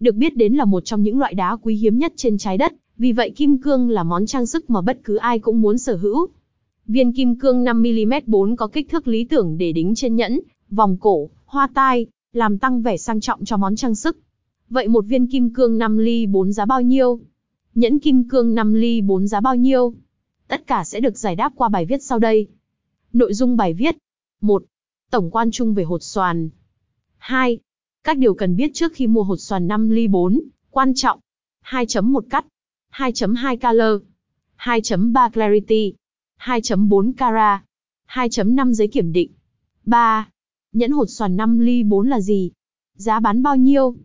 Được biết đến là một trong những loại đá quý hiếm nhất trên trái đất, vì vậy kim cương là món trang sức mà bất cứ ai cũng muốn sở hữu. Viên kim cương 5mm4 có kích thước lý tưởng để đính trên nhẫn, vòng cổ, hoa tai, làm tăng vẻ sang trọng cho món trang sức. Vậy một viên kim cương 5mm4 giá bao nhiêu? Nhẫn kim cương 5mm4 giá bao nhiêu? Tất cả sẽ được giải đáp qua bài viết sau đây. Nội dung bài viết: 1. Tổng quan chung về hột xoàn. 2. Các điều cần biết trước khi mua hột xoàn 5mm4, quan trọng. 2.1 Cut, 2.2 Color, 2.3 Clarity, 2.4 Carat, 2.5 Giấy kiểm định. 3. Nhẫn hột xoàn 5mm4 là gì? Giá bán bao nhiêu?